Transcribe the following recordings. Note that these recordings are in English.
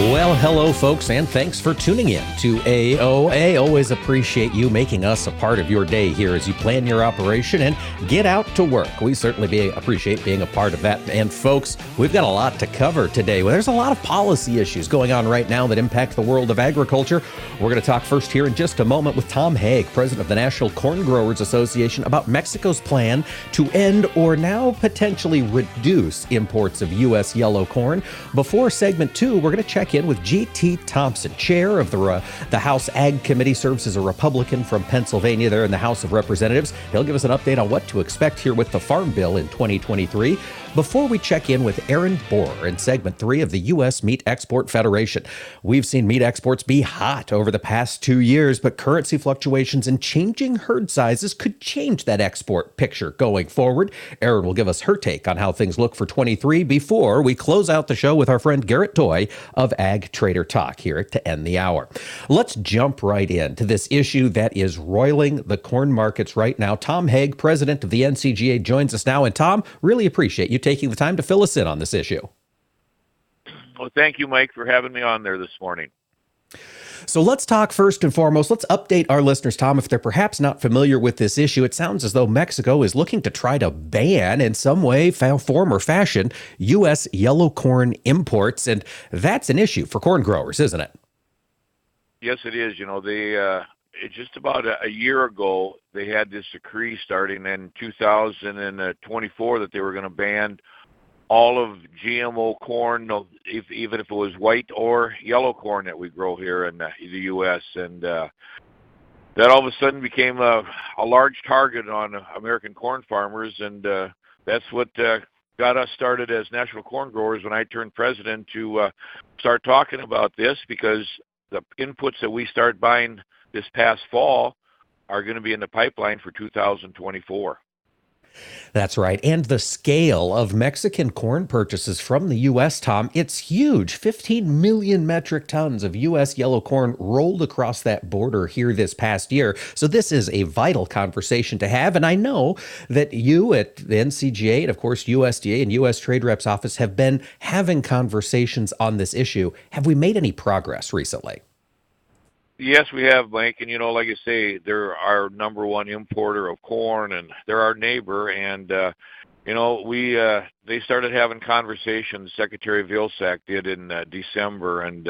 Well, hello, folks, and thanks for tuning in to AOA. Always appreciate you making us a part of your day here as you plan your operation and get out to work. We certainly appreciate being a part of that. And, folks, we've got a lot to cover today. Well, there's a lot of policy issues going on right now that impact the world of agriculture. We're going to talk first here in just a moment with Tom Haag, president of the National Corn Growers Association, about Mexico's plan to end or now potentially reduce imports of U.S. yellow corn. Before segment two, we're going to check in with G.T. Thompson, chair of the House Ag Committee, serves as a Republican from Pennsylvania there in the House of Representatives. He'll give us an update on what to expect here with the Farm Bill in 2023. Before we check in with Erin Borror in segment three of the U.S. Meat Export Federation. We've seen meat exports be hot over the past 2 years, but currency fluctuations and changing herd sizes could change that export picture going forward. Erin will give us her take on how things look for 23 before we close out the show with our friend Garrett Toy of Ag Trader Talk here to end the hour. Let's jump right into this issue that is roiling the corn markets right now. Tom Haag, president of the NCGA, joins us now. And Tom, really appreciate you taking the time to fill us in on this issue. Well, thank you, Mike, for having me on there this morning. So let's talk first and foremost. Let's update our listeners, Tom, if they're perhaps not familiar with this issue. It sounds as though Mexico is looking to try to ban in some way, form, or fashion U.S. yellow corn imports. And that's an issue for corn growers, isn't it? Yes, it is. You know, they just about a year ago, they had this decree starting in 2024 that they were going to ban all of GMO corn, even if it was white or yellow corn that we grow here in the U.S. And that all of a sudden became a large target on American corn farmers. And that's what got us started as National Corn Growers when I turned president to start talking about this, because the inputs that we start buying this past fall are going to be in the pipeline for 2024. That's right. And the scale of Mexican corn purchases from the U.S., Tom, it's huge. 15 million metric tons of U.S. yellow corn rolled across that border here this past year. So this is a vital conversation to have. And I know that you at the NCGA and, of course, USDA and U.S. Trade Reps Office have been having conversations on this issue. Have we made any progress recently? Yes, we have, Mike, and you know, like I say, they're our number one importer of corn, and they're our neighbor, and you know, they started having conversations, Secretary Vilsack did in December, and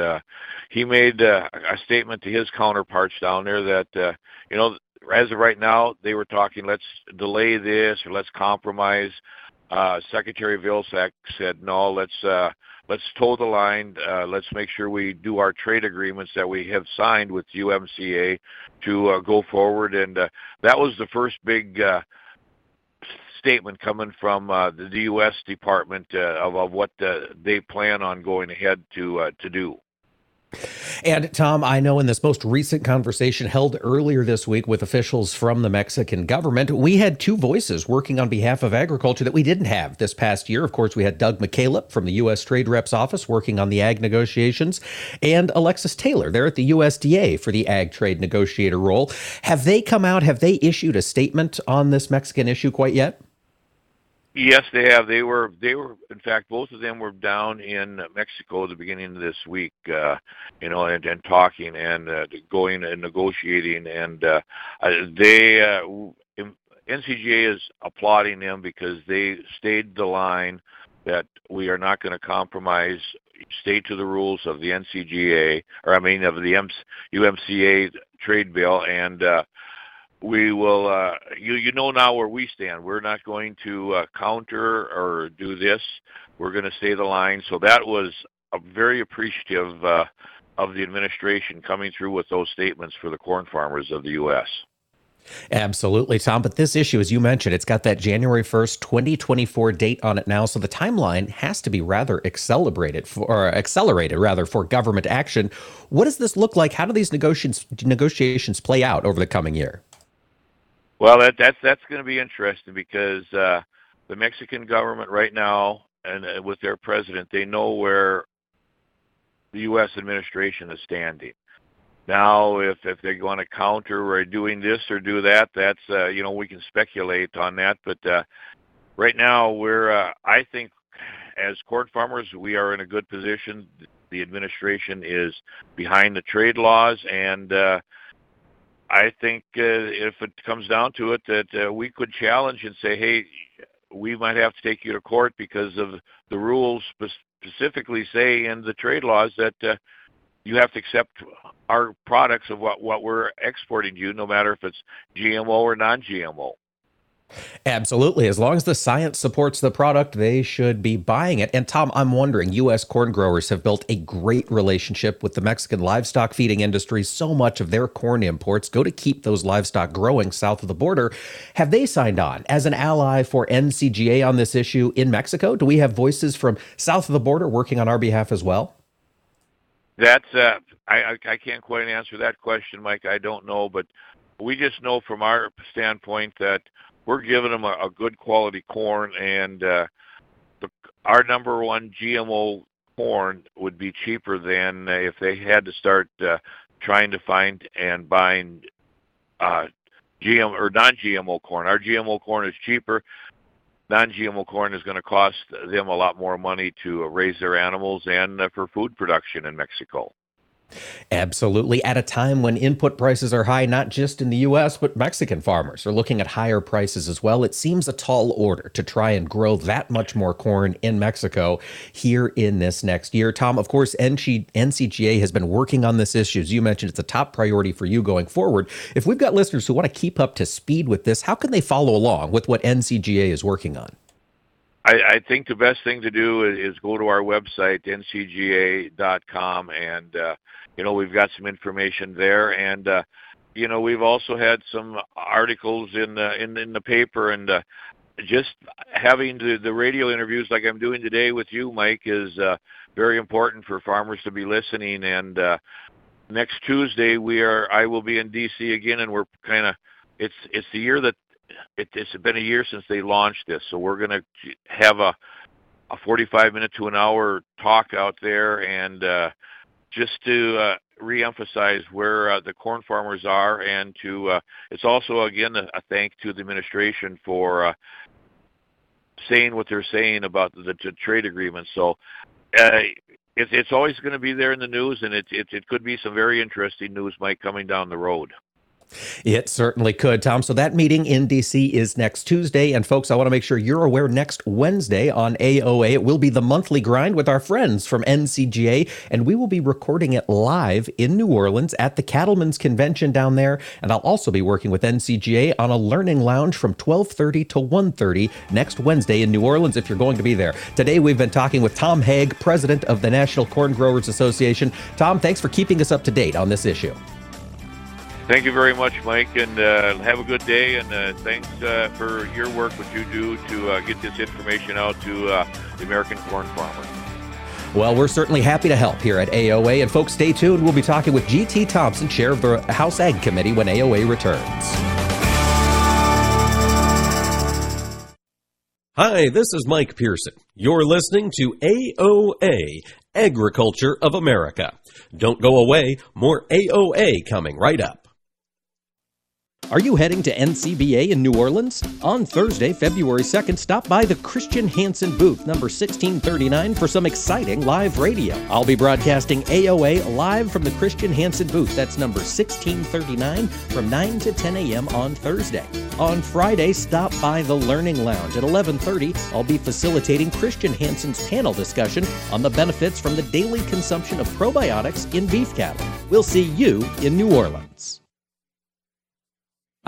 he made a statement to his counterparts down there that, you know, as of right now, they were talking, let's delay this, or let's compromise. Secretary Vilsack said, no, let's toe the line. Let's make sure we do our trade agreements that we have signed with USMCA to go forward. And that was the first big statement coming from the U.S. Department of what they plan on going ahead to do. And Tom, I know in this most recent conversation held earlier this week with officials from the Mexican government, we had two voices working on behalf of agriculture that we didn't have this past year. Of course, we had Doug McCaleb from the U.S. Trade Reps Office working on the ag negotiations, and Alexis Taylor there at the USDA for the ag trade negotiator role. Have they come out? Have they issued a statement on this Mexican issue quite yet? Yes, they have. They were. In fact, both of them were down in Mexico at the beginning of this week, you know, and talking and going and negotiating. And NCGA is applauding them because they stayed the line that we are not going to compromise, stay to the rules of the NCGA, or I mean of the USMCA trade bill, and we will, you know now where we stand. We're not going to counter or do this. We're going to stay the line. So that was a very appreciative of the administration coming through with those statements for the corn farmers of the U.S. Absolutely, Tom. But this issue, as you mentioned, it's got that January 1st, 2024 date on it now. So the timeline has to be rather accelerated for government action. What does this look like? How do these negotiations play out over the coming year? Well, that's going to be interesting because the Mexican government right now and with their president, they know where the U.S. administration is standing. Now, if they want to counter or doing this or do that, that's we can speculate on that. But right now, we're I think as corn farmers, we are in a good position. The administration is behind the trade laws, and I think if it comes down to it, that we could challenge and say, hey, we might have to take you to court because of the rules specifically say in the trade laws that you have to accept our products of what we're exporting to you, no matter if it's GMO or non-GMO. Absolutely. As long as the science supports the product, they should be buying it. And Tom, I'm wondering, U.S. corn growers have built a great relationship with the Mexican livestock feeding industry. So much of their corn imports go to keep those livestock growing south of the border. Have they signed on as an ally for NCGA on this issue in Mexico? Do we have voices from south of the border working on our behalf as well? That's I can't quite answer that question, Mike. I don't know, but we just know from our standpoint that we're giving them a good quality corn, and our number one GMO corn would be cheaper than if they had to start trying to find and buying GM or non-GMO corn. Our GMO corn is cheaper. Non-GMO corn is going to cost them a lot more money to raise their animals and for food production in Mexico. Absolutely. At a time when input prices are high, not just in the U.S., but Mexican farmers are looking at higher prices as well. It seems a tall order to try and grow that much more corn in Mexico here in this next year. Tom, of course, NCGA has been working on this issue. As you mentioned, it's a top priority for you going forward. If we've got listeners who want to keep up to speed with this, how can they follow along with what NCGA is working on? I think the best thing to do is go to our website, ncga.com, and, we've got some information there. And, we've also had some articles in the paper. And just having the radio interviews like I'm doing today with you, Mike, is very important for farmers to be listening. And next Tuesday, I will be in D.C. again, and we're it's the year that it's been a year since they launched this, so we're going to have a 45-minute to an hour talk out there, and just to reemphasize where the corn farmers are, and to it's also again a thank to the administration for saying what they're saying about the trade agreement. So it's always going to be there in the news, and it could be some very interesting news, Mike, coming down the road. It certainly could, Tom. So that meeting in D.C. is next Tuesday. And folks, I want to make sure you're aware next Wednesday on AOA, it will be the monthly grind with our friends from NCGA. And we will be recording it live in New Orleans at the Cattlemen's Convention down there. And I'll also be working with NCGA on a learning lounge from 12:30 to 1:30 next Wednesday in New Orleans if you're going to be there. Today, we've been talking with Tom Haag, president of the National Corn Growers Association. Tom, thanks for keeping us up to date on this issue. Thank you very much, Mike, and have a good day, and thanks for your work, what you do to get this information out to the American corn farmer. Well, we're certainly happy to help here at AOA, and folks, stay tuned. We'll be talking with G.T. Thompson, chair of the House Ag Committee, when AOA returns. Hi, this is Mike Pearson. You're listening to AOA, Agriculture of America. Don't go away, more AOA coming right up. Are you heading to NCBA in New Orleans? On Thursday, February 2nd, stop by the Chr. Hansen booth, number 1639, for some exciting live radio. I'll be broadcasting AOA live from the Chr. Hansen booth. That's number 1639 from 9 to 10 a.m. on Thursday. On Friday, stop by the Learning Lounge. At 11:30, I'll be facilitating Chr. Hansen's panel discussion on the benefits from the daily consumption of probiotics in beef cattle. We'll see you in New Orleans.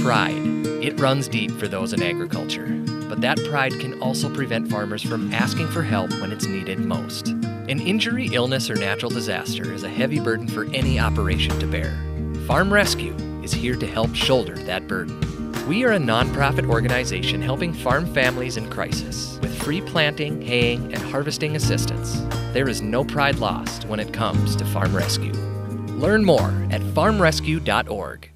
Pride. It runs deep for those in agriculture, but that pride can also prevent farmers from asking for help when it's needed most. An injury, illness, or natural disaster is a heavy burden for any operation to bear. Farm Rescue is here to help shoulder that burden. We are a nonprofit organization helping farm families in crisis with free planting, haying, and harvesting assistance. There is no pride lost when it comes to Farm Rescue. Learn more at farmrescue.org.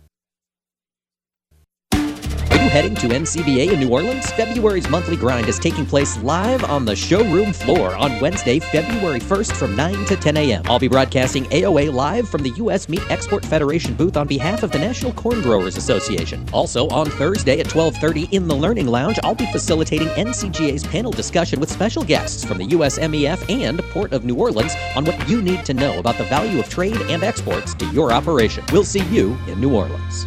Heading to NCBA in New Orleans? February's monthly grind is taking place live on the showroom floor on Wednesday, February 1st from 9 to 10 a.m. I'll be broadcasting AOA live from the U.S. Meat Export Federation booth on behalf of the National Corn Growers Association. Also, on Thursday at 12:30 in the Learning Lounge, I'll be facilitating NCGA's panel discussion with special guests from the USMEF and Port of New Orleans on what you need to know about the value of trade and exports to your operation. We'll see you in New Orleans.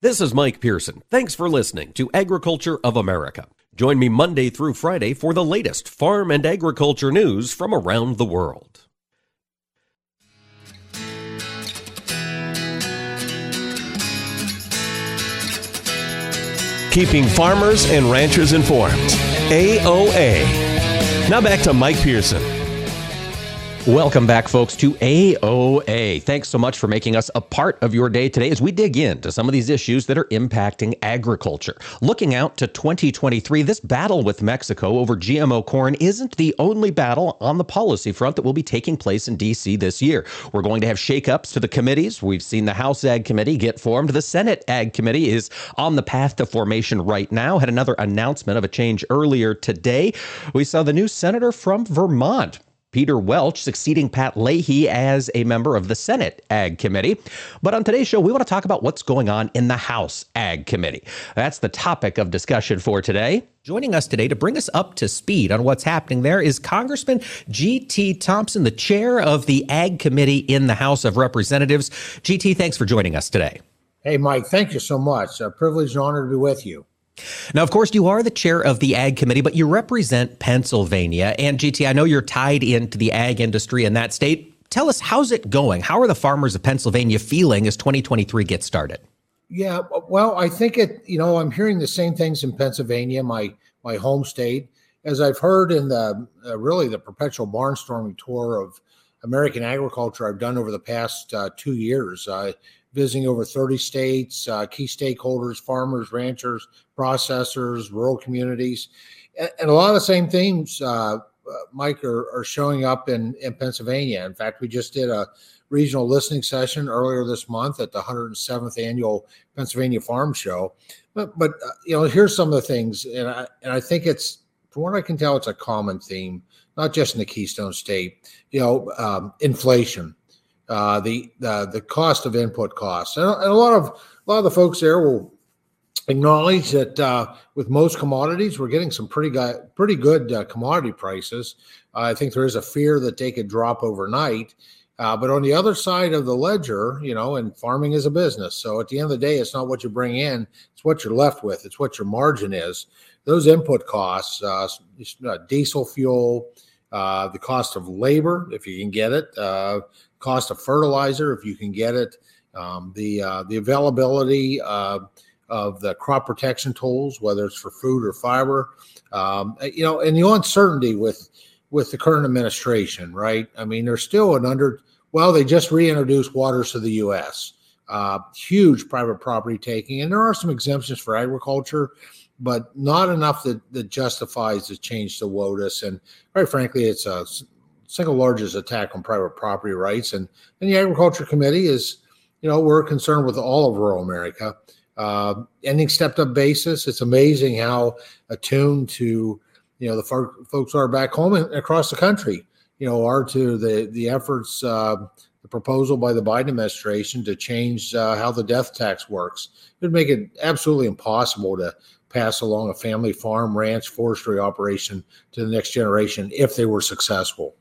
This is Mike Pearson. Thanks for listening to Agriculture of America. Join me Monday through Friday for the latest farm and agriculture news from around the world. Keeping farmers and ranchers informed. AOA. Now back to Mike Pearson. Welcome back, folks, to AOA. Thanks so much for making us a part of your day today as we dig into some of these issues that are impacting agriculture. Looking out to 2023, this battle with Mexico over GMO corn isn't the only battle on the policy front that will be taking place in D.C. this year. We're going to have shakeups to the committees. We've seen the House Ag Committee get formed. The Senate Ag Committee is on the path to formation right now. Had another announcement of a change earlier today. We saw the new senator from Vermont, Peter Welch, succeeding Pat Leahy as a member of the Senate Ag Committee. But on today's show, we want to talk about what's going on in the House Ag Committee. That's the topic of discussion for today. Joining us today to bring us up to speed on what's happening there is Congressman G.T. Thompson, the chair of the Ag Committee in the House of Representatives. G.T., thanks for joining us today. Hey, Mike, thank you so much. A privilege and honor to be with you. Now, of course, you are the chair of the Ag Committee, but you represent Pennsylvania. And GT, I know you're tied into the ag industry in that state. Tell us, how's it going? How are the farmers of Pennsylvania feeling as 2023 gets started? Yeah, well, I think I'm hearing the same things in Pennsylvania, my home state, as I've heard in the the perpetual barnstorming tour of American agriculture I've done over the past 2 years. Visiting over 30 states, key stakeholders, farmers, ranchers, processors, rural communities. And a lot of the same themes, Mike, are showing up in Pennsylvania. In fact, we just did a regional listening session earlier this month at the 107th Annual Pennsylvania Farm Show. But here's some of the things, and I think it's, from what I can tell, it's a common theme, not just in the Keystone State, inflation. The cost of input costs, and a lot of the folks there will acknowledge that with most commodities, we're getting some pretty good commodity prices. I think there is a fear that they could drop overnight, But on the other side of the ledger, you know, and farming is a business. So at the end of the day, it's not what you bring in, it's what you're left with. It's what your margin is. Those input costs, diesel fuel, the cost of labor, if you can get it, cost of fertilizer, if you can get it, the availability of the crop protection tools, whether it's for food or fiber, you know, and the uncertainty with the current administration, right? I mean, there's still they just reintroduced waters to the U.S., huge private property taking, and there are some exemptions for agriculture, but not enough that justifies the change to WOTUS. And quite frankly, it's a single largest attack on private property rights. And the Agriculture Committee is, you know, we're concerned with all of rural America. Ending stepped-up basis, it's amazing how attuned to, you know, the folks are back home and across the country, you know, are to the efforts, the proposal by the Biden administration to change how the death tax works. It would make it absolutely impossible to pass along a family farm, ranch, forestry operation to the next generation if they were successful.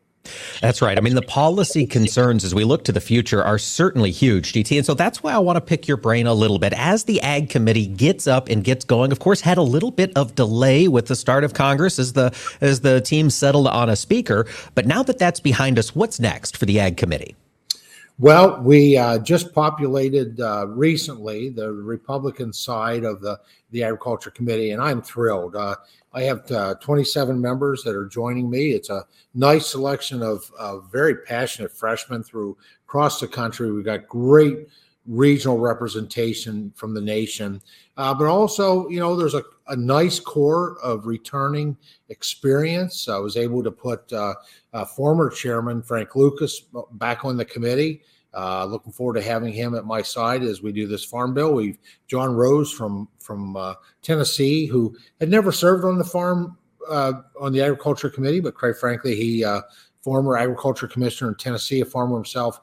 That's right. I mean, the policy concerns as we look to the future are certainly huge, GT. And so that's why I want to pick your brain a little bit. As the Ag Committee gets up and gets going, of course, had a little bit of delay with the start of Congress as the team settled on a speaker. But now that that's behind us, what's next for the Ag Committee? Well, we just populated recently the Republican side of the Agriculture Committee, and I'm thrilled. I have 27 members that are joining me. It's a nice selection of very passionate freshmen across the country. We've got great regional representation from the nation, but also, you know, there's a nice core of returning experience. I was able to put former chairman Frank Lucas back on the committee. Looking forward to having him at my side as we do this Farm Bill. We've John Rose from Tennessee, who had never served on the farm on the Agriculture Committee, but quite frankly, he former agriculture commissioner in Tennessee, a farmer himself.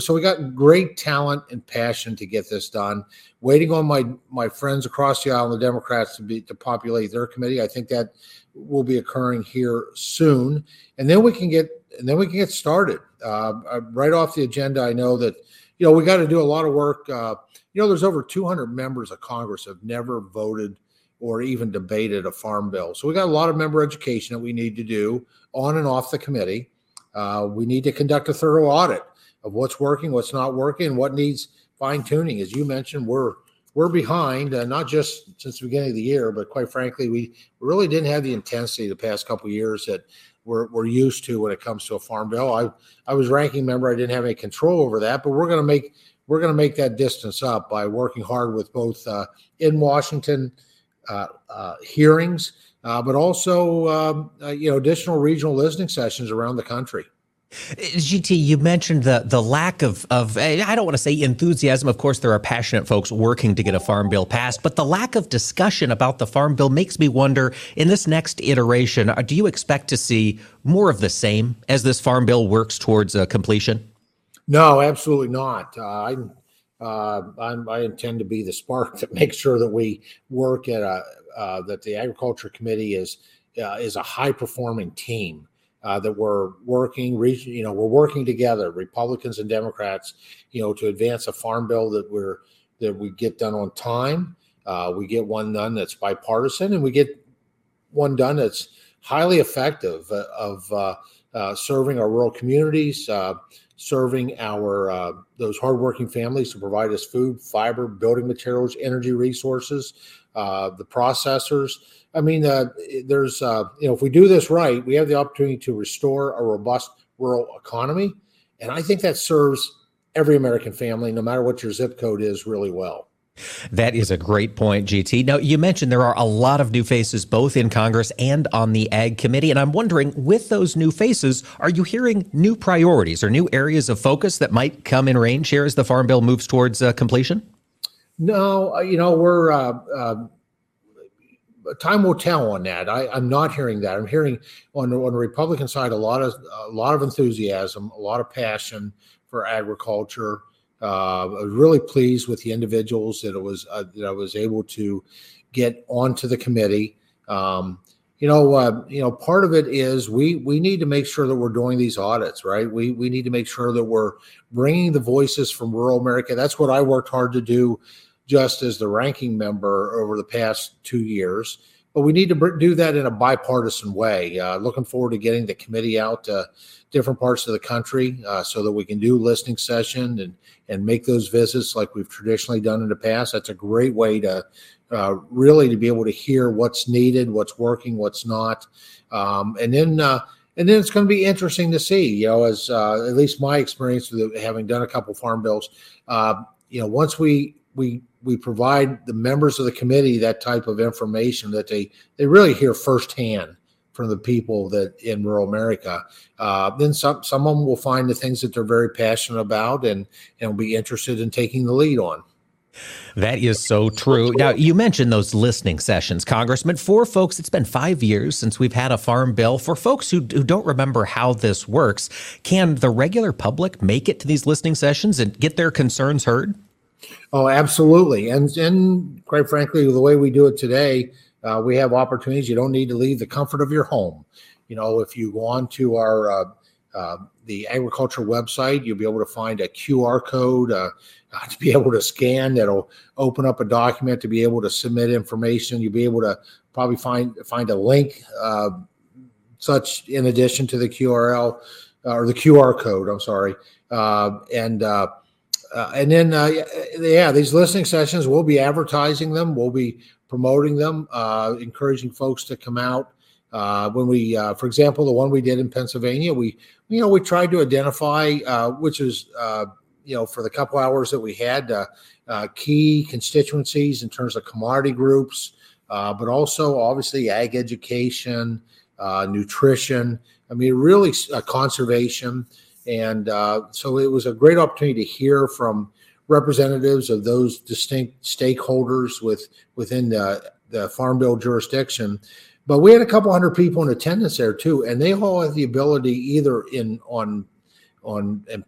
So we got great talent and passion to get this done. Waiting on my friends across the aisle, the Democrats, to populate their committee. I think that will be occurring here soon, and then we can get started right off the agenda. I know that, you know, we got to do a lot of work. You know, there's over 200 members of Congress have never voted or even debated a farm bill. So we got a lot of member education that we need to do on and off the committee. We need to conduct a thorough audit of what's working, what's not working, what needs fine-tuning. As you mentioned, we're behind, not just since the beginning of the year, but quite frankly, we really didn't have the intensity the past couple of years that we're used to when it comes to a farm bill. I was ranking member. I didn't have any control over that, but we're going to make that distance up by working hard with both in Washington hearings, but also, you know, additional regional listening sessions around the country. GT, you mentioned the lack of, I don't want to say enthusiasm. Of course, there are passionate folks working to get a farm bill passed, but the lack of discussion about the farm bill makes me wonder, in this next iteration, do you expect to see more of the same as this farm bill works towards completion? No, absolutely not. I intend to be the spark that makes sure that we work at that the Agriculture Committee is a high performing team, that we're working, you know, we're working together, Republicans and Democrats, you know, to advance a farm bill that we get done on time. We get one done that's bipartisan, and we get one done that's highly effective of serving our rural communities, serving our those hardworking families who provide us food, fiber, building materials, energy resources, the processors. I mean, there's, you know, if we do this right, we have the opportunity to restore a robust rural economy. And I think that serves every American family, no matter what your zip code is, really well. That is a great point, GT. Now, you mentioned there are a lot of new faces, both in Congress and on the Ag Committee. And I'm wondering, with those new faces, are you hearing new priorities or new areas of focus that might come in range here as the Farm Bill moves towards completion? No, you know, we're time will tell on that. I'm not hearing that. I'm hearing on the Republican side a lot of enthusiasm, a lot of passion for agriculture. I was really pleased with the individuals that I was able to get onto the committee. part of it is we need to make sure that we're doing these audits, right? We need to make sure that we're bringing the voices from rural America. That's what I worked hard to do just as the ranking member over the past 2 years. But we need to do that in a bipartisan way. Looking forward to getting the committee out to different parts of the country so that we can do listening session and make those visits like we've traditionally done in the past. That's a great way to really to be able to hear what's needed, what's working, what's not. And then it's going to be interesting to see, as at least my experience with having done a couple farm bills, once we provide the members of the committee that type of information that they really hear firsthand from the people that in rural America, then some of them will find the things that they're very passionate about and will be interested in taking the lead on. That is so true. Now, you mentioned those listening sessions, Congressman. For folks, it's been 5 years since we've had a farm bill. For folks who don't remember how this works, can the regular public make it to these listening sessions and get their concerns heard? Oh, absolutely. And quite frankly, the way we do it today, we have opportunities. You don't need to leave the comfort of your home. If you go on to our the agriculture website, you'll be able to find a QR code to be able to scan. That'll open up a document to be able to submit information. You'll be able to probably find a link such in addition to the QRL or the QR code. I'm sorry. And then these listening sessions, we'll be advertising them. We'll be promoting them, encouraging folks to come out. When we, for example, the one we did in Pennsylvania, we tried to identify, which is, for the couple hours that we had, key constituencies in terms of commodity groups, but also obviously ag education, nutrition. I mean, really conservation. And so it was a great opportunity to hear from representatives of those distinct stakeholders within the Farm Bill jurisdiction. But we had a couple hundred people in attendance there too, and they all had the ability either in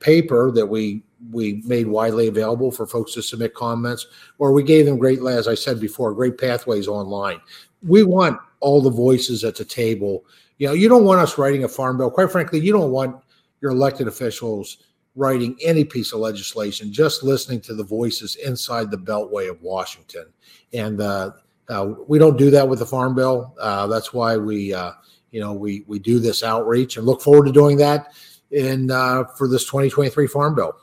paper that we made widely available for folks to submit comments, or we gave them great, as I said before, great pathways online. We want all the voices at the table. You don't want us writing a farm bill. Quite frankly, you don't want your elected officials writing any piece of legislation, just listening to the voices inside the beltway of Washington. And we don't do that with the Farm Bill. That's why we do this outreach and look forward to doing that for this 2023 Farm Bill.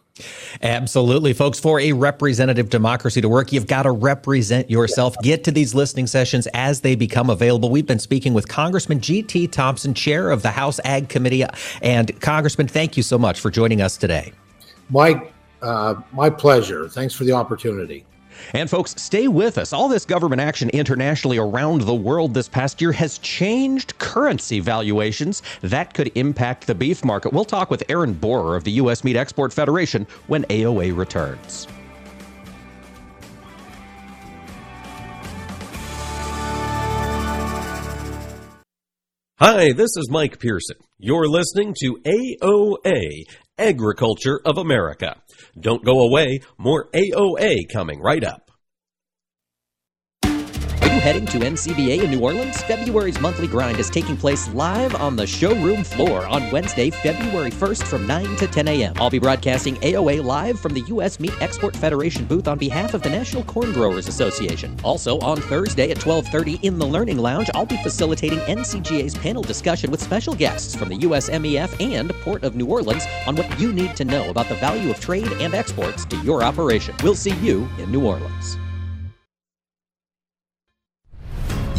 Absolutely, folks. For a representative democracy to work, you've got to represent yourself. Get to these listening sessions as they become available. We've been speaking with Congressman G.T. Thompson, chair of the House Ag Committee. And Congressman, thank you so much for joining us today. Mike, my pleasure. Thanks for the opportunity. And folks, stay with us. All this government action internationally around the world this past year has changed currency valuations that could impact the beef market. We'll talk with Erin Borror of the U.S. Meat Export Federation when AOA returns. Hi, this is Mike Pearson. You're listening to AOA, Agriculture of America. Don't go away, more AOA coming right up. Are you heading to NCBA in New Orleans? February's monthly grind is taking place live on the showroom floor on Wednesday, February 1st from 9 to 10 a.m. I'll be broadcasting AOA live from the U.S. Meat Export Federation booth on behalf of the National Corn Growers Association. Also on Thursday at 12:30 in the Learning Lounge, I'll be facilitating NCGA's panel discussion with special guests from the USMEF and Port of New Orleans on what you need to know about the value of trade and exports to your operation. We'll see you in New Orleans.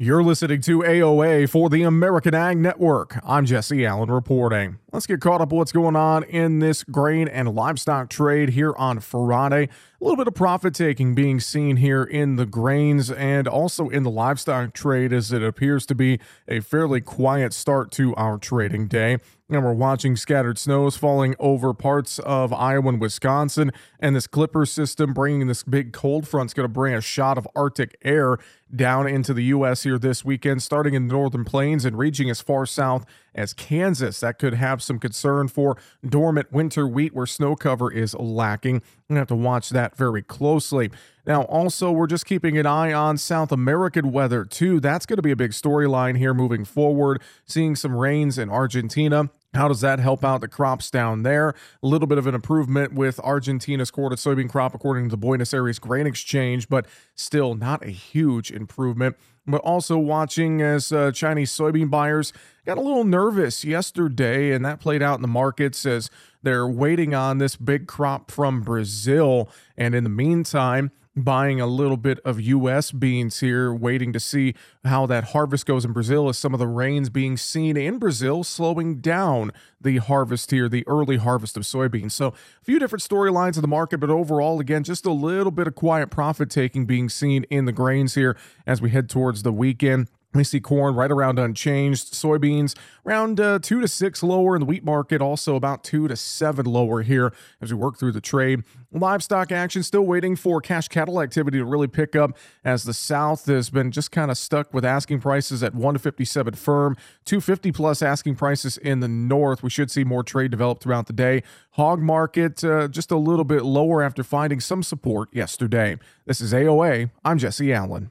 You're listening to AOA for the American Ag Network. I'm Jesse Allen reporting. Let's get caught up on what's going on in this grain and livestock trade here on Friday. A little bit of profit-taking being seen here in the grains and also in the livestock trade, as it appears to be a fairly quiet start to our trading day. And we're watching scattered snows falling over parts of Iowa and Wisconsin, and this Clipper system bringing this big cold front is going to bring a shot of Arctic air down into the U.S. here this weekend, starting in the northern plains and reaching as far south as Kansas. That could have some concern for dormant winter wheat where snow cover is lacking. We're going to have to watch that very closely. Now, also, we're just keeping an eye on South American weather, too. That's going to be a big storyline here moving forward, seeing some rains in Argentina. How does that help out the crops down there? A little bit of an improvement with Argentina's quartered soybean crop, according to the Buenos Aires Grain Exchange, but still not a huge improvement. But also watching as Chinese soybean buyers got a little nervous yesterday, and that played out in the markets as they're waiting on this big crop from Brazil. And in the meantime, buying a little bit of U.S. beans here, waiting to see how that harvest goes in Brazil, as some of the rains being seen in Brazil slowing down the harvest here, the early harvest of soybeans. So a few different storylines in the market, but overall, again, just a little bit of quiet profit taking being seen in the grains here as we head towards the weekend. We see corn right around unchanged, soybeans around 2 to 6 lower in the wheat market, also about 2 to 7 lower here as we work through the trade. Livestock action, still waiting for cash cattle activity to really pick up, as the South has been just kind of stuck with asking prices at 157 firm, 250 plus asking prices in the North. We should see more trade develop throughout the day. Hog market just a little bit lower after finding some support yesterday. This is AOA. I'm Jesse Allen.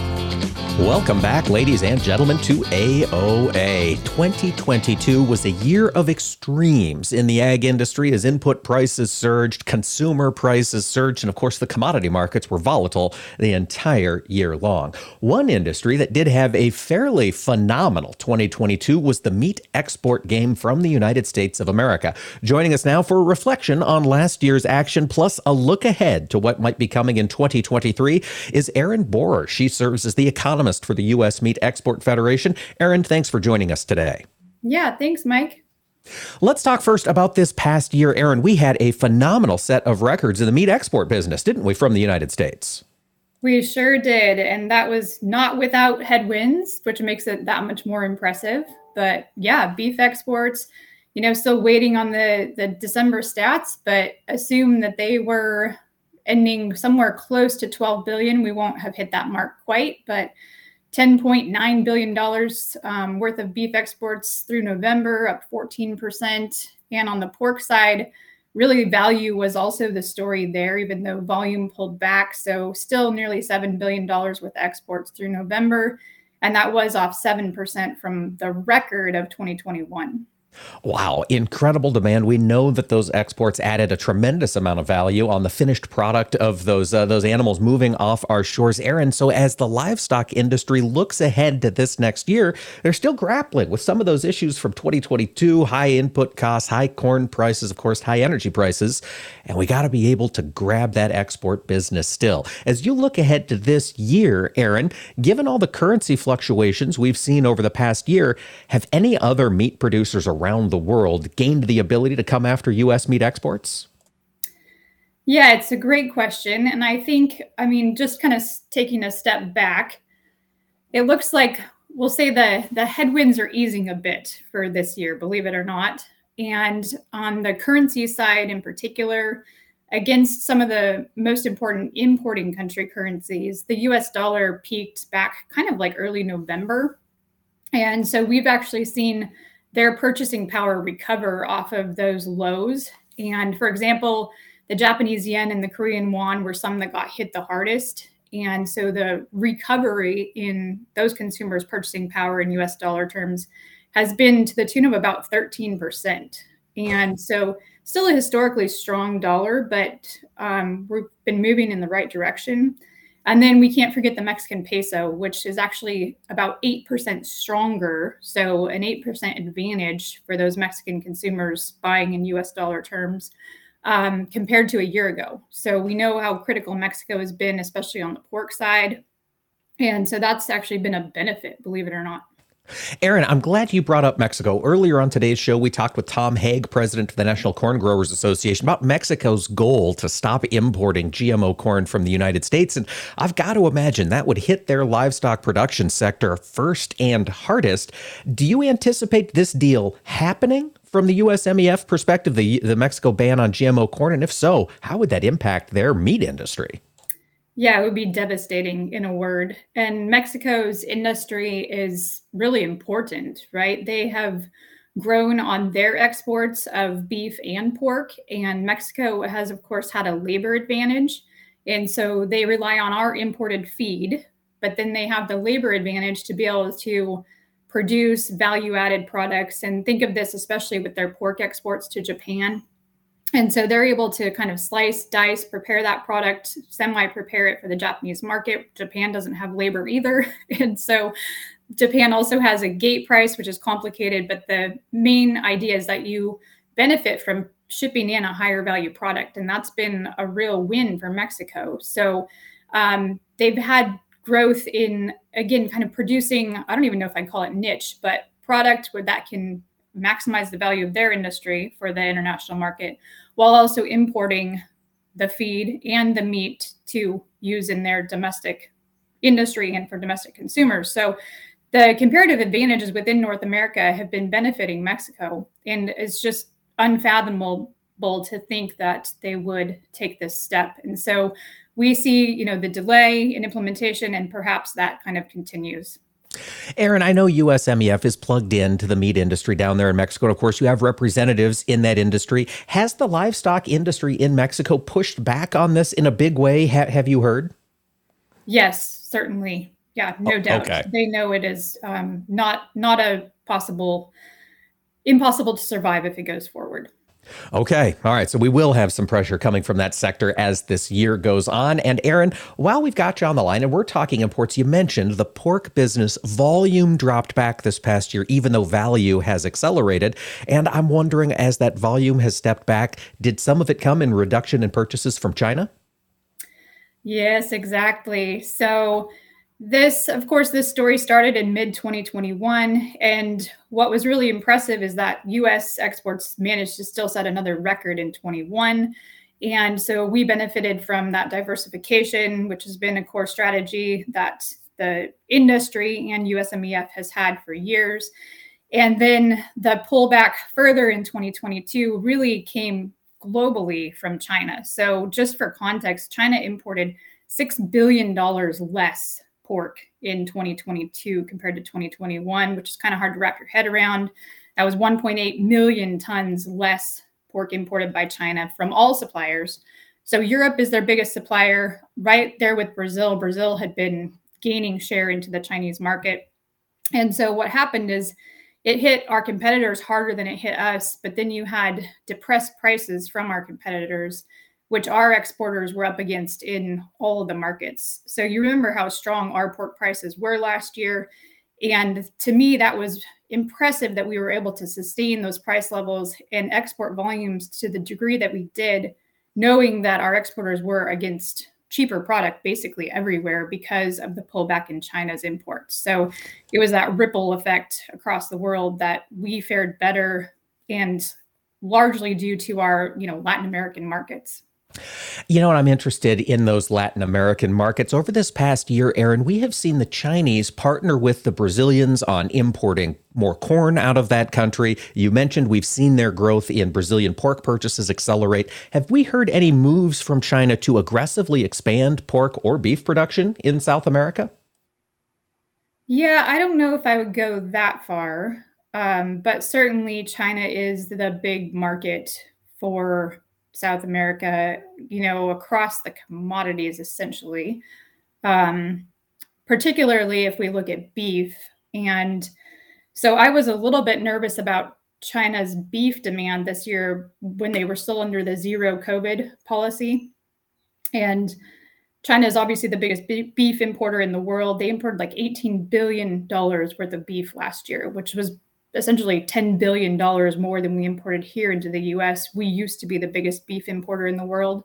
Welcome back, ladies and gentlemen, to AOA. 2022 was a year of extremes in the ag industry as input prices surged, consumer prices surged, and of course the commodity markets were volatile the entire year long. One industry that did have a fairly phenomenal 2022 was the meat export game from the United States of America. Joining us now for a reflection on last year's action, plus a look ahead to what might be coming in 2023, is Erin Borror. She serves as the economist for the U.S. Meat Export Federation. Erin, thanks for joining us today. Yeah, thanks, Mike. Let's talk first about this past year, Erin. We had a phenomenal set of records in the meat export business, didn't we, from the United States? We sure did, and that was not without headwinds, which makes it that much more impressive. But yeah, beef exports, you know, still waiting on the December stats, but assume that they were ending somewhere close to 12 billion. We won't have hit that mark quite, but $10.9 billion worth of beef exports through November, up 14%. And on the pork side, really value was also the story there, even though volume pulled back. So still nearly $7 billion worth exports through November. And that was off 7% from the record of 2021. Wow, incredible demand. We know that those exports added a tremendous amount of value on the finished product of those animals moving off our shores. Erin, so as the livestock industry looks ahead to this next year, they're still grappling with some of those issues from 2022, high input costs, high corn prices, of course, high energy prices, and we got to be able to grab that export business still. As you look ahead to this year, Erin, given all the currency fluctuations we've seen over the past year, have any other meat producers around the world gained the ability to come after U.S. meat exports? Yeah, it's a great question. And I think, just kind of taking a step back, it looks like we'll say the headwinds are easing a bit for this year, believe it or not. And on the currency side in particular, against some of the most important importing country currencies, the U.S. dollar peaked back kind of like early November. And so we've actually seen their purchasing power recover off of those lows. And for example, the Japanese yen and the Korean won were some that got hit the hardest. And so the recovery in those consumers' purchasing power in US dollar terms has been to the tune of about 13%. And so still a historically strong dollar, but we've been moving in the right direction. And then we can't forget the Mexican peso, which is actually about 8% stronger. So an 8% advantage for those Mexican consumers buying in US dollar terms compared to a year ago. So we know how critical Mexico has been, especially on the pork side. And so that's actually been a benefit, believe it or not. Erin, I'm glad you brought up Mexico. Earlier on today's show, we talked with Tom Haag, president of the National Corn Growers Association, about Mexico's goal to stop importing GMO corn from the United States. And I've got to imagine that would hit their livestock production sector first and hardest. Do you anticipate this deal happening from the USMEF perspective, the Mexico ban on GMO corn? And if so, how would that impact their meat industry? Yeah, it would be devastating, in a word. And Mexico's industry is really important, right? They have grown on their exports of beef and pork. And Mexico has, of course, had a labor advantage. And so they rely on our imported feed, but then they have the labor advantage to be able to produce value-added products. And think of this, especially with their pork exports to Japan. And so they're able to kind of slice, dice, prepare that product, semi-prepare it for the Japanese market. Japan doesn't have labor either. And so Japan also has a gate price, which is complicated. But the main idea is that you benefit from shipping in a higher value product. And that's been a real win for Mexico. So they've had growth in, again, kind of producing, I don't even know if I'd call it niche, but product where that can maximize the value of their industry for the international market, while also importing the feed and the meat to use in their domestic industry and for domestic consumers. So the comparative advantages within North America have been benefiting Mexico. And it's just unfathomable to think that they would take this step. And so we see, the delay in implementation, and perhaps that kind of continues. Erin, I know USMEF is plugged into the meat industry down there in Mexico. Of course, you have representatives in that industry. Has the livestock industry in Mexico pushed back on this in a big way? Have you heard? Yes, certainly. Yeah, no doubt. Okay. They know it is not a impossible to survive if it goes forward. Okay. All right. So we will have some pressure coming from that sector as this year goes on. And Erin, while we've got you on the line and we're talking imports, you mentioned the pork business volume dropped back this past year, even though value has accelerated. And I'm wondering, as that volume has stepped back, did some of it come in reduction in purchases from China? Yes, exactly. So this story started in mid-2021, and what was really impressive is that U.S. exports managed to still set another record in 21, and so we benefited from that diversification, which has been a core strategy that the industry and USMEF has had for years. And then the pullback further in 2022 really came globally from China. So just for context, China imported $6 billion less pork in 2022 compared to 2021, which is kind of hard to wrap your head around. That was 1.8 million tons less pork imported by China from all suppliers. So Europe is their biggest supplier, right there with Brazil. Brazil had been gaining share into the Chinese market. And so what happened is it hit our competitors harder than it hit us, but then you had depressed prices from our competitors, which our exporters were up against in all of the markets. So you remember how strong our pork prices were last year. And to me, that was impressive that we were able to sustain those price levels and export volumes to the degree that we did, knowing that our exporters were against cheaper product basically everywhere because of the pullback in China's imports. So it was that ripple effect across the world that we fared better, and largely due to our, Latin American markets. I'm interested in those Latin American markets. Over this past year, Erin, we have seen the Chinese partner with the Brazilians on importing more corn out of that country. You mentioned we've seen their growth in Brazilian pork purchases accelerate. Have we heard any moves from China to aggressively expand pork or beef production in South America? Yeah, I don't know if I would go that far, but certainly China is the big market for South America, across the commodities, essentially, particularly if we look at beef. And so I was a little bit nervous about China's beef demand this year when they were still under the zero COVID policy. And China is obviously the biggest beef importer in the world. They imported like $18 billion worth of beef last year, which was essentially $10 billion more than we imported here into the US. We used to be the biggest beef importer in the world.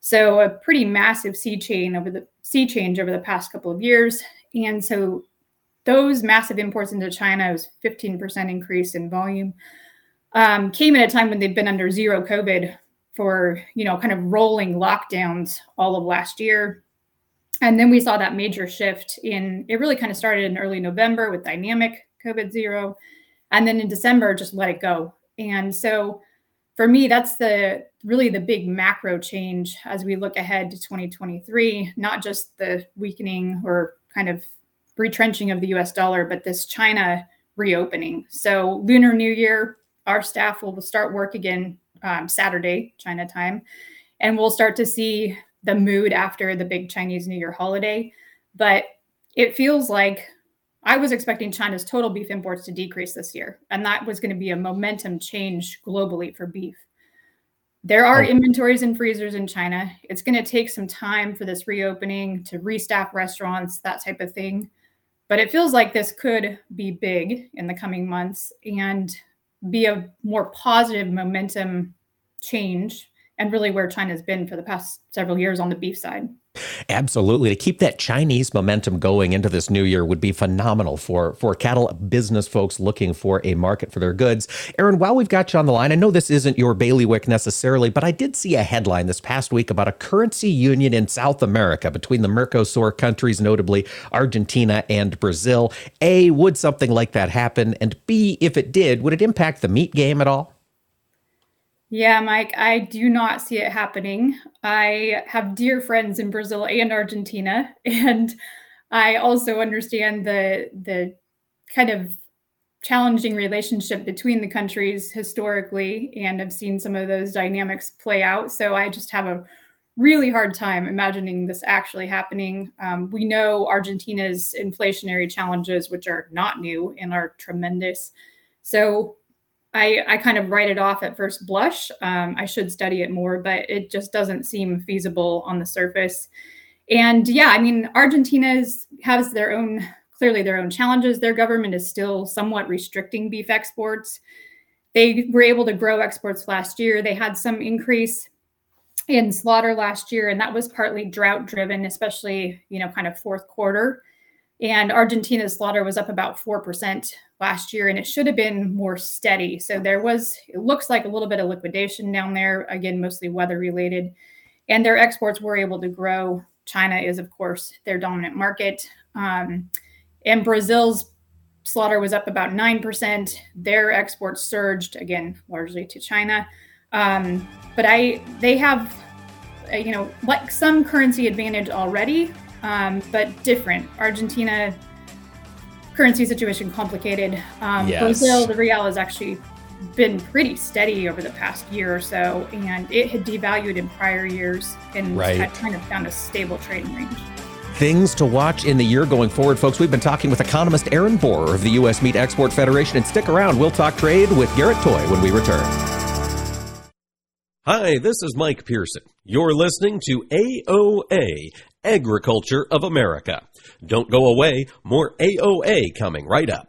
So a pretty massive sea change over the past couple of years. And so those massive imports into China, was 15% increase in volume, came at a time when they've been under zero COVID for, kind of rolling lockdowns all of last year. And then we saw that major shift it really kind of started in early November with dynamic COVID zero. And then in December, just let it go. And so for me, that's really the big macro change as we look ahead to 2023, not just the weakening or kind of retrenching of the US dollar, but this China reopening. So Lunar New Year, our staff will start work again Saturday, China time, and we'll start to see the mood after the big Chinese New Year holiday. But it feels like I was expecting China's total beef imports to decrease this year, and that was going to be a momentum change globally for beef. There are inventories in freezers in China. It's going to take some time for this reopening to restaff restaurants, that type of thing. But it feels like this could be big in the coming months and be a more positive momentum change, and really where China's been for the past several years on the beef side. Absolutely. To keep that Chinese momentum going into this new year would be phenomenal for cattle business folks looking for a market for their goods. Erin, while we've got you on the line, I know this isn't your bailiwick necessarily, but I did see a headline this past week about a currency union in South America between the Mercosur countries, notably Argentina and Brazil. A, would something like that happen? And B, if it did, would it impact the meat game at all? Yeah, Mike, I do not see it happening. I have dear friends in Brazil and Argentina, and I also understand the kind of challenging relationship between the countries historically, and I've seen some of those dynamics play out. So I just have a really hard time imagining this actually happening. We know Argentina's inflationary challenges, which are not new and are tremendous. So I kind of write it off at first blush. I should study it more, but it just doesn't seem feasible on the surface. And yeah, Argentina's has clearly their own challenges. Their government is still somewhat restricting beef exports. They were able to grow exports last year. They had some increase in slaughter last year, and that was partly drought driven, especially, kind of fourth quarter. And Argentina's slaughter was up about 4% last year, and it should have been more steady. So it looks like a little bit of liquidation down there, again, mostly weather related. And their exports were able to grow. China is, of course, their dominant market. And Brazil's slaughter was up about 9%. Their exports surged, again, largely to China. But they have, like some currency advantage already. But different. Argentina currency situation complicated. Yes. Brazil, the real has actually been pretty steady over the past year or so, and it had devalued in prior years and had kind of found a stable trading range. things to watch in the year going forward, folks. We've been talking with economist Erin Borror of the U.S. Meat Export Federation. And stick around. We'll talk trade with Garrett Toy when we return. Hi, this is Mike Pearson. You're listening to AOA, Agriculture of America. Don't go away. More AOA coming right up.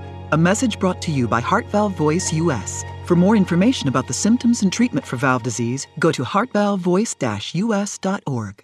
A message brought to you by Heart Valve Voice US. For more information about the symptoms and treatment for valve disease, go to heartvalvevoice-us.org.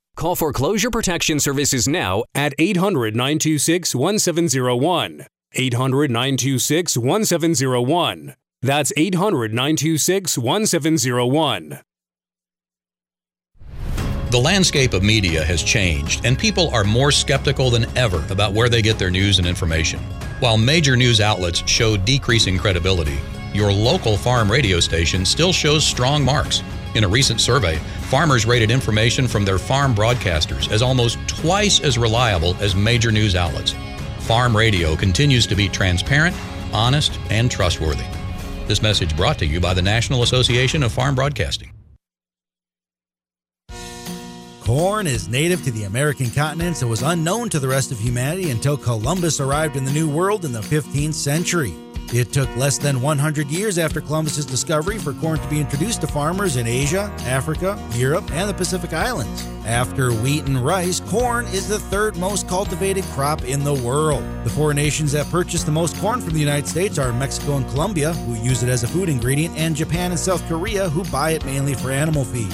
Call Foreclosure Protection Services now at 800-926-1701. 800-926-1701. That's 800-926-1701. The landscape of media has changed, and people are more skeptical than ever about where they get their news and information. While major news outlets show decreasing credibility, your local farm radio station still shows strong marks. In a recent survey, farmers rated information from their farm broadcasters as almost twice as reliable as major news outlets. Farm radio continues to be transparent, honest, and trustworthy. This message brought to you by the National Association of Farm Broadcasting. Corn is native to the American continents and was unknown to the rest of humanity until Columbus arrived in the New World in the 15th century. It took less than 100 years after Columbus's discovery for corn to be introduced to farmers in Asia, Africa, Europe, and the Pacific Islands. After wheat and rice, corn is the third most cultivated crop in the world. The four nations that purchase the most corn from the United States are Mexico and Colombia, who use it as a food ingredient, and Japan and South Korea, who buy it mainly for animal feed.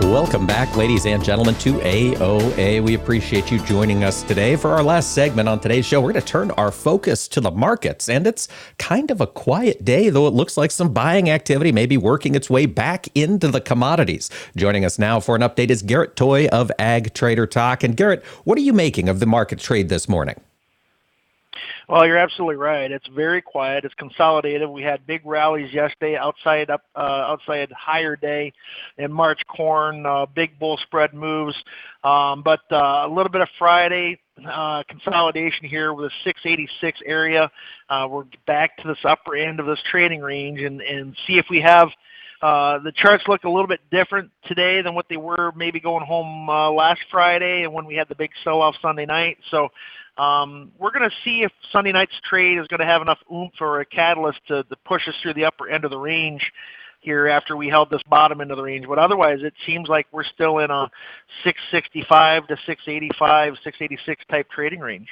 Welcome back, ladies and gentlemen, to AOA. We appreciate you joining us today. For our last segment on today's show, we're going to turn our focus to the markets. And it's kind of a quiet day, though it looks like some buying activity may be working its way back into the commodities. Joining us now for an update is Garrett Toy of Ag Trader Talk. And Garrett, what are you making of the market trade this morning? Well, you're absolutely right. It's very quiet. It's consolidated. We had big rallies yesterday outside higher day in March corn, big bull spread moves. But a little bit of Friday consolidation here with a 686 area. We're back to this upper end of this trading range and see if we have the charts look a little bit different today than what they were maybe going home last Friday and when we had the big sell-off Sunday night. So we're going to see if Sunday night's trade is going to have enough oomph or a catalyst to push us through the upper end of the range here after we held this bottom end of the range. But otherwise, it seems like we're still in a 665 to 685, 686 type trading range.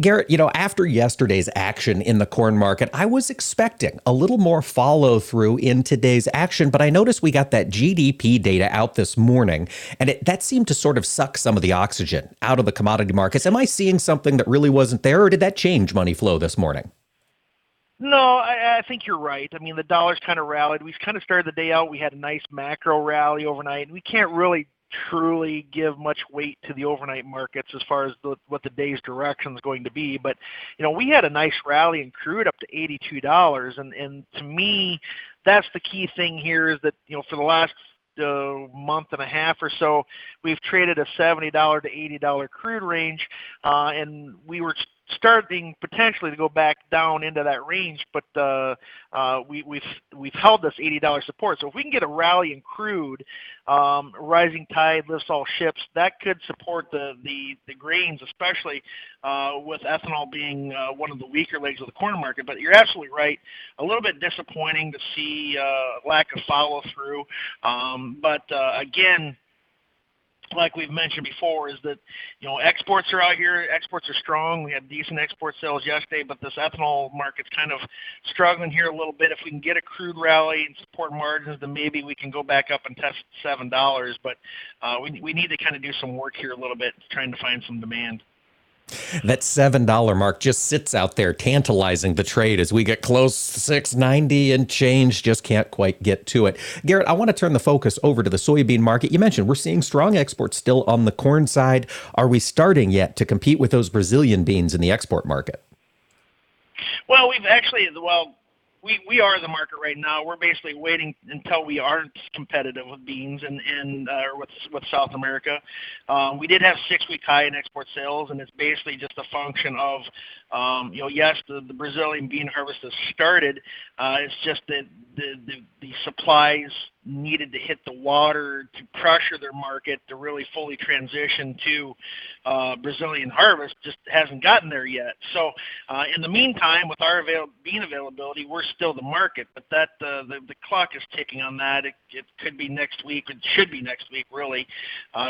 Garrett, after yesterday's action in the corn market, I was expecting a little more follow through in today's action, but I noticed we got that GDP data out this morning, and that seemed to sort of suck some of the oxygen out of the commodity markets. Am I seeing something that really wasn't there, or did that change money flow this morning? No, I think you're right. I mean, the dollar's kind of rallied. We kind of started the day out. We had a nice macro rally overnight, and we can't really truly give much weight to the overnight markets as far as what the day's direction is going to be. But, we had a nice rally in crude up to $82. And to me, that's the key thing here is that, for the last month and a half or so, we've traded a $70 to $80 crude range. And we were starting potentially to go back down into that range, but we've held this $80 support. So if we can get a rally in crude, rising tide lifts all ships, that could support the grains, especially with ethanol being one of the weaker legs of the corn market. But you're absolutely right. A little bit disappointing to see lack of follow through. But again, like we've mentioned before, is that exports are out here. Exports are strong. We had decent export sales yesterday, but this ethanol market's kind of struggling here a little bit. If we can get a crude rally and support margins, then maybe we can go back up and test $7. But we need to kind of do some work here a little bit, trying to find some demand. That $7 mark just sits out there tantalizing the trade as we get close to $6.90 and change, just can't quite get to it. Garrett, I want to turn the focus over to the soybean market. You mentioned we're seeing strong exports still on the corn side. Are we starting yet to compete with those Brazilian beans in the export market? Well, we are the market right now. We're basically waiting until we aren't competitive with beans and with South America. We did have 6-week high in export sales, and it's basically just a function of, yes, the Brazilian bean harvest has started. It's just that the supplies needed to hit the water to pressure their market to really fully transition to Brazilian harvest just hasn't gotten there yet. So in the meantime, with our bean availability, we're still the market, but that the clock is ticking on that. It could be next week. It should be next week, really.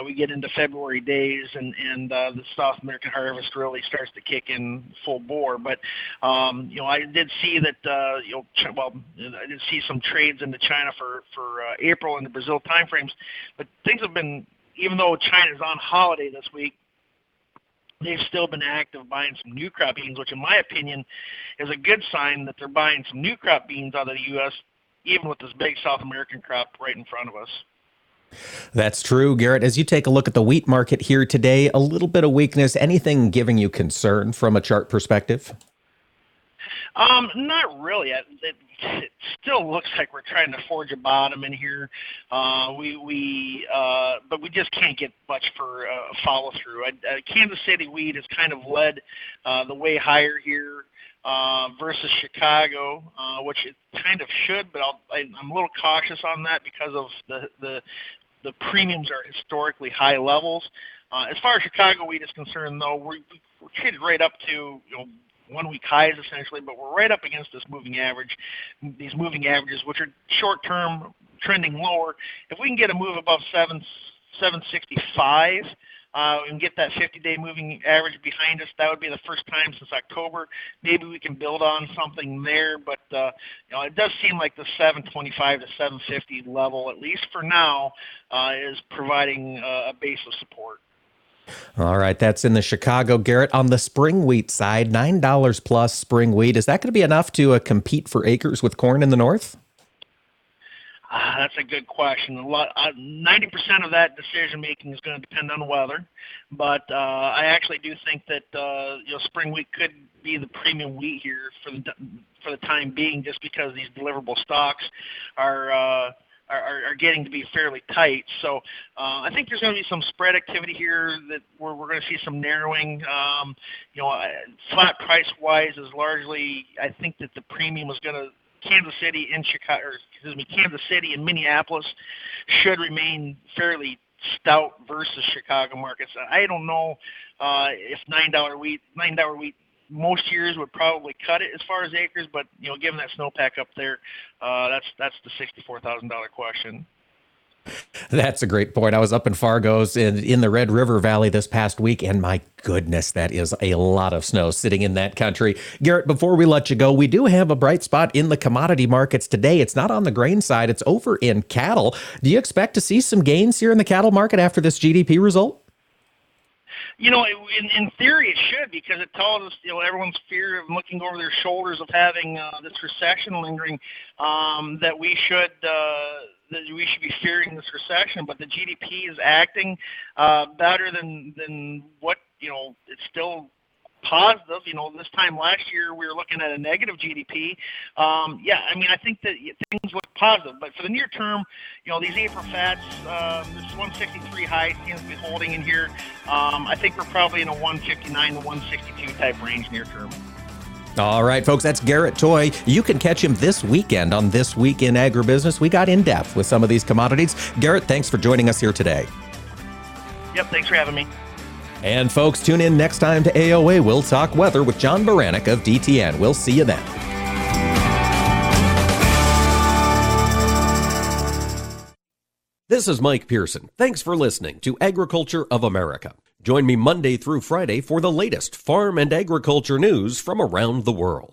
We get into February days, and the South American harvest really starts to kick in full bore. But I did see that. I did see some trades into China for April and the Brazil timeframes, but things have been, even though China's on holiday this week, they've still been active buying some new crop beans, which in my opinion is a good sign that they're buying some new crop beans out of the U.S., even with this big South American crop right in front of us. That's true, Garrett. As you take a look at the wheat market here today, a little bit of weakness. Anything giving you concern from a chart perspective? Not really. It still looks like we're trying to forge a bottom in here. But we just can't get much for follow through. Kansas City wheat has kind of led the way higher here versus Chicago, which it kind of should, but I'm a little cautious on that because of the premiums are historically high levels. As far as Chicago wheat is concerned, though, we're treated right up to 1 week highs essentially, but we're right up against this moving average, these moving averages, which are short-term trending lower. If we can get a move above 765 and get that 50-day moving average behind us, that would be the first time since October. Maybe we can build on something there, but it does seem like the 725 to 750 level, at least for now, is providing a base of support. All right, that's in the Chicago, Garrett. On the spring wheat side, $9 plus spring wheat. Is that going to be enough to compete for acres with corn in the north? That's a good question. 90% of that decision-making is going to depend on weather, but I actually do think that spring wheat could be the premium wheat here for the time being, just because these deliverable stocks are getting to be fairly tight. So I think there's going to be some spread activity here that we're going to see some narrowing. Flat price-wise is largely, I think that the premium is going to, Kansas City and Minneapolis should remain fairly stout versus Chicago markets. I don't know if $9 wheat most years would probably cut it as far as acres, but given that snowpack up there, that's the $64,000 question. That's a great point. I was up in Fargo's in the Red River Valley this past week, and my goodness, that is a lot of snow sitting in that country. Garrett, before we let you go, we do have a bright spot in the commodity markets today. It's not on the grain side. It's over in cattle. Do you expect to see some gains here in the cattle market after this GDP result? In theory, it should, because it tells us, everyone's fear of looking over their shoulders of having this recession lingering, that we should be fearing this recession. But the GDP is acting better than what, it's still positive. This time last year, we were looking at a negative GDP. I think that things look positive. But for the near term, these April fats, this 163 high seems to be holding in here. I think we're probably in a 159 to 162 type range near term. All right, folks, that's Garrett Toy. You can catch him this weekend on This Week in Agribusiness. We got in-depth with some of these commodities. Garrett, thanks for joining us here today. Yep, thanks for having me. And folks, tune in next time to AOA. We'll talk weather with John Baranek of DTN. We'll see you then. This is Mike Pearson. Thanks for listening to Agriculture of America. Join me Monday through Friday for the latest farm and agriculture news from around the world.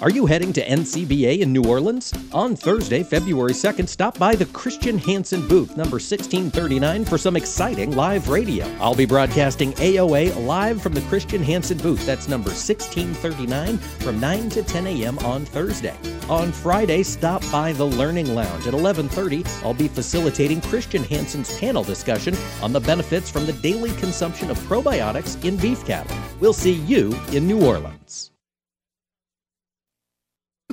Are you heading to NCBA in New Orleans? On Thursday, February 2nd, stop by the Chr. Hansen booth, number 1639, for some exciting live radio. I'll be broadcasting AOA live from the Chr. Hansen booth. That's number 1639 from 9 to 10 a.m. on Thursday. On Friday, stop by the Learning Lounge. At 11:30, I'll be facilitating Chr. Hansen's panel discussion on the benefits from the daily consumption of probiotics in beef cattle. We'll see you in New Orleans.